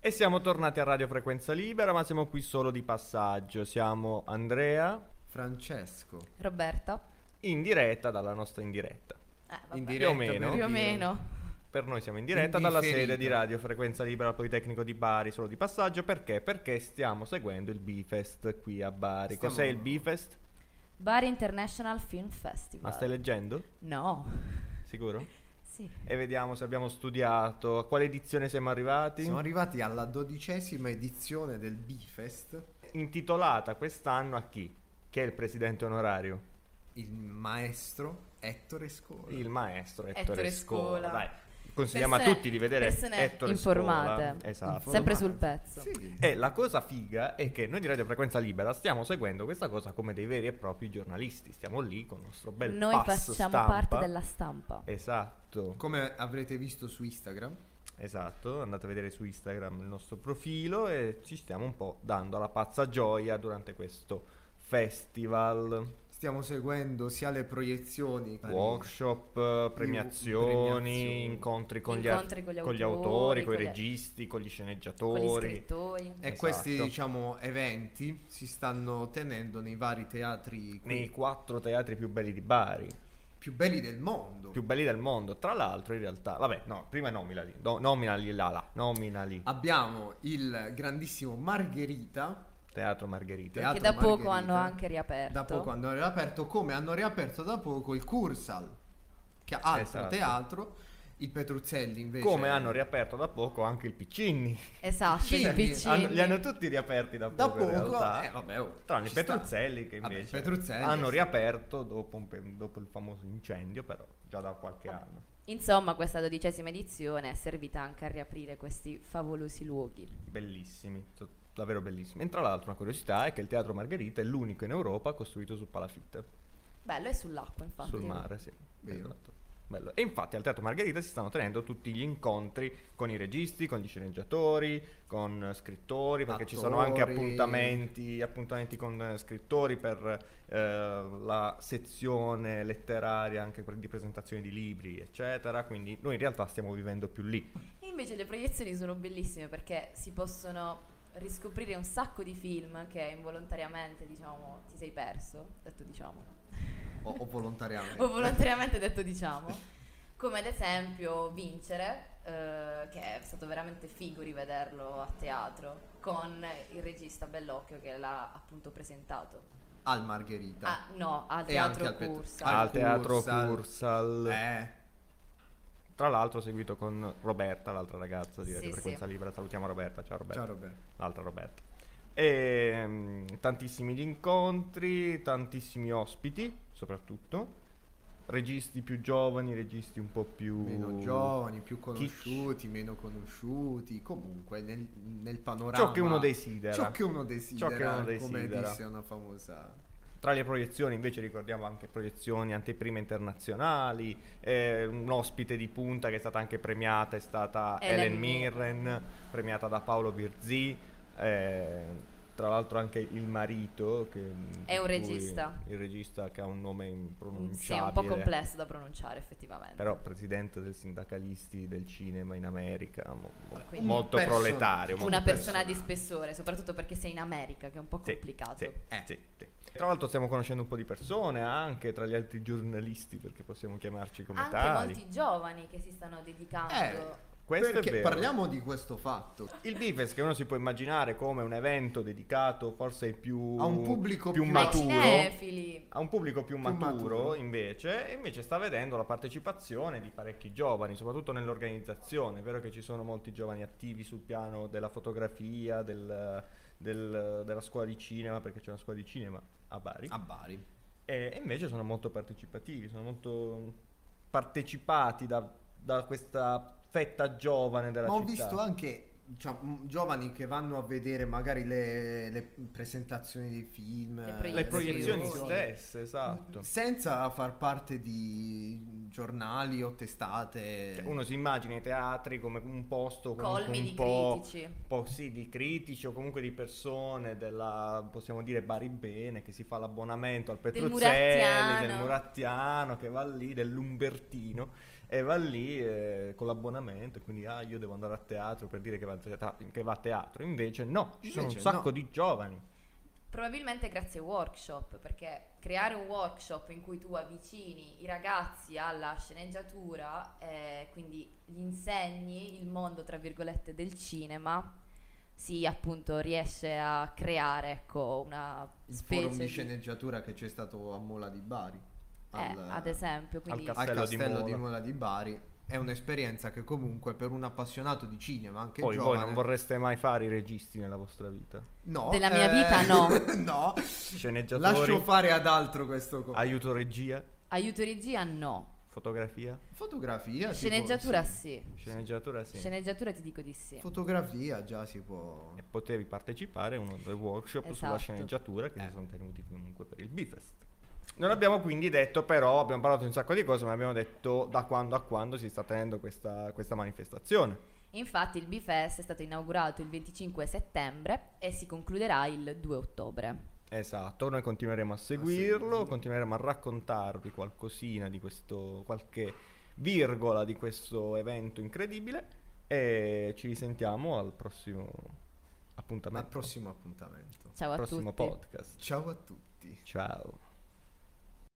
E siamo tornati a Radio Frequenza Libera, ma siamo qui solo di passaggio. Siamo Andrea, Francesco, Roberto, in diretta dalla nostra indiretta. In diretta più o meno. Per noi siamo in diretta dalla sede di Radio Frequenza Libera Politecnico di Bari, solo di passaggio. Perché? Perché stiamo seguendo il Bifest qui a Bari. Cos'è il Bifest? Bari International Film Festival. Ma stai leggendo? No. Sicuro? Sì. E vediamo se abbiamo studiato. A quale edizione siamo arrivati? Siamo arrivati alla 12ª edizione del Bifest. Intitolata quest'anno a chi? Che è il presidente onorario? Il maestro Ettore Scola. Il maestro Ettore Scola. Dai, consigliamo persone, a tutti di vedere Ettore informate. Scola. Esatto. Sempre sul pezzo. Sì. E la cosa figa è che noi di Radio Frequenza Libera stiamo seguendo questa cosa come dei veri e propri giornalisti. Stiamo lì con il nostro bel pass stampa. Noi facciamo parte della stampa. Esatto. Come avrete visto su Instagram. Esatto, andate a vedere su Instagram il nostro profilo e ci stiamo un po' dando alla pazza gioia durante questo festival. Stiamo seguendo sia le proiezioni, workshop, premiazioni, incontri con gli autori, con i registi, con gli sceneggiatori, con gli scrittori. E questi diciamo eventi si stanno tenendo nei vari teatri, nei 4 teatri più belli di Bari. Più belli del mondo. Tra l'altro, in realtà, prima nominali. Abbiamo il grandissimo Teatro Margherita. Che da poco hanno anche riaperto. Come hanno riaperto da poco il Cursal, che è altro teatro, il Petruzzelli invece. Come hanno riaperto da poco anche il Piccinni. Esatto, il Piccinni. Li hanno tutti riaperti da poco in realtà. Tranne i Petruzzelli che invece hanno riaperto dopo il famoso incendio, però già da qualche anno. Insomma, questa 12ª edizione è servita anche a riaprire questi favolosi luoghi. Bellissimi, davvero bellissimo. E tra l'altro una curiosità è che il Teatro Margherita è l'unico in Europa costruito su palafitte. Bello, è sull'acqua infatti. Sul mare, sì. Bello. E infatti al Teatro Margherita si stanno tenendo tutti gli incontri con i registi, con gli sceneggiatori, con scrittori, perché ci sono anche appuntamenti con scrittori per la sezione letteraria, anche di presentazione di libri, eccetera. Quindi noi in realtà stiamo vivendo più lì. E invece le proiezioni sono bellissime perché si possono riscoprire un sacco di film che involontariamente, diciamo, ti sei perso, detto diciamo. O volontariamente. O volontariamente detto diciamo. Come ad esempio Vincere, che è stato veramente figo rivederlo a teatro, con il regista Bellocchio che l'ha appunto presentato. Al Margherita. Al Teatro Cursal. Al Teatro Cursal. Tra l'altro ho seguito con Roberta, l'altra ragazza di Frequenza Libera. Salutiamo Roberta, ciao Roberta. Ciao Roberta. L'altra Roberta. E tantissimi gli incontri, tantissimi ospiti, soprattutto registi più giovani, registi un po' più meno giovani, più conosciuti, meno conosciuti, comunque nel panorama. Ciò che uno desidera. Come disse una famosa. Tra le proiezioni invece ricordiamo anche proiezioni, anteprime internazionali, un ospite di punta che è stata anche premiata è stata Helen Mirren, premiata da Paolo Virzì, tra l'altro anche il marito che è un regista. Il regista che ha un nome impronunciabile. Sì, è un po' complesso da pronunciare effettivamente. Però presidente del sindacalisti del cinema in America, molto proletario. Una persona di spessore, soprattutto perché sei in America, che è un po' complicato. Sì. Tra l'altro stiamo conoscendo un po' di persone anche tra gli altri giornalisti, perché possiamo chiamarci come tali. Molti giovani che si stanno dedicando. Perché parliamo di questo fatto. Il Bifest, che uno si può immaginare come un evento dedicato forse più a un pubblico più maturo, a un pubblico più maturo. Invece sta vedendo la partecipazione di parecchi giovani, soprattutto nell'organizzazione. È vero che ci sono molti giovani attivi sul piano della fotografia, della scuola di cinema, perché c'è una scuola di cinema a Bari. E invece sono molto partecipativi, sono molto partecipati da questa fetta giovane della città. Ma ho visto anche giovani che vanno a vedere magari le presentazioni dei film, le proiezioni stesse, esatto. Senza far parte di giornali o testate. Cioè, uno si immagina i teatri come un posto colmi di critici. Di critici o comunque di persone possiamo dire Bari bene, che si fa l'abbonamento al Petruzzelli, del Murattiano che va lì, dell'Umbertino. e va lì con l'abbonamento, quindi io devo andare a teatro per dire che va a teatro. Invece no, ci sono un sacco di giovani. Probabilmente grazie ai workshop, perché creare un workshop in cui tu avvicini i ragazzi alla sceneggiatura, quindi gli insegni il mondo, tra virgolette, del cinema, si appunto riesce a creare, ecco, una specie forum di sceneggiatura che c'è stato a Mola di Bari, ad esempio, quindi al castello di Mola di Bari. È un'esperienza che comunque per un appassionato di cinema, anche poi giovane... Voi non vorreste mai fare i registi nella vostra vita? No. Della mia vita no. No. Sceneggiatori? Lascio fare ad altro questo. Aiuto regia? Aiuto regia no. Fotografia? Fotografia. Sceneggiatura sì. Sceneggiatura sì. Sceneggiatura ti dico di sì. Fotografia già si può. E potevi partecipare a uno dei workshop, esatto, sulla sceneggiatura che si sono tenuti comunque per il Bifest. Non abbiamo quindi detto, però abbiamo parlato di un sacco di cose, ma abbiamo detto da quando a quando si sta tenendo questa manifestazione. Infatti il Bifest è stato inaugurato il 25 settembre e si concluderà il 2 ottobre. Esatto, noi continueremo a seguirlo, continueremo a raccontarvi qualcosina di questo, qualche virgola di questo evento incredibile, e ci risentiamo al prossimo appuntamento. Ciao a tutti. Podcast. Ciao a tutti. Ciao.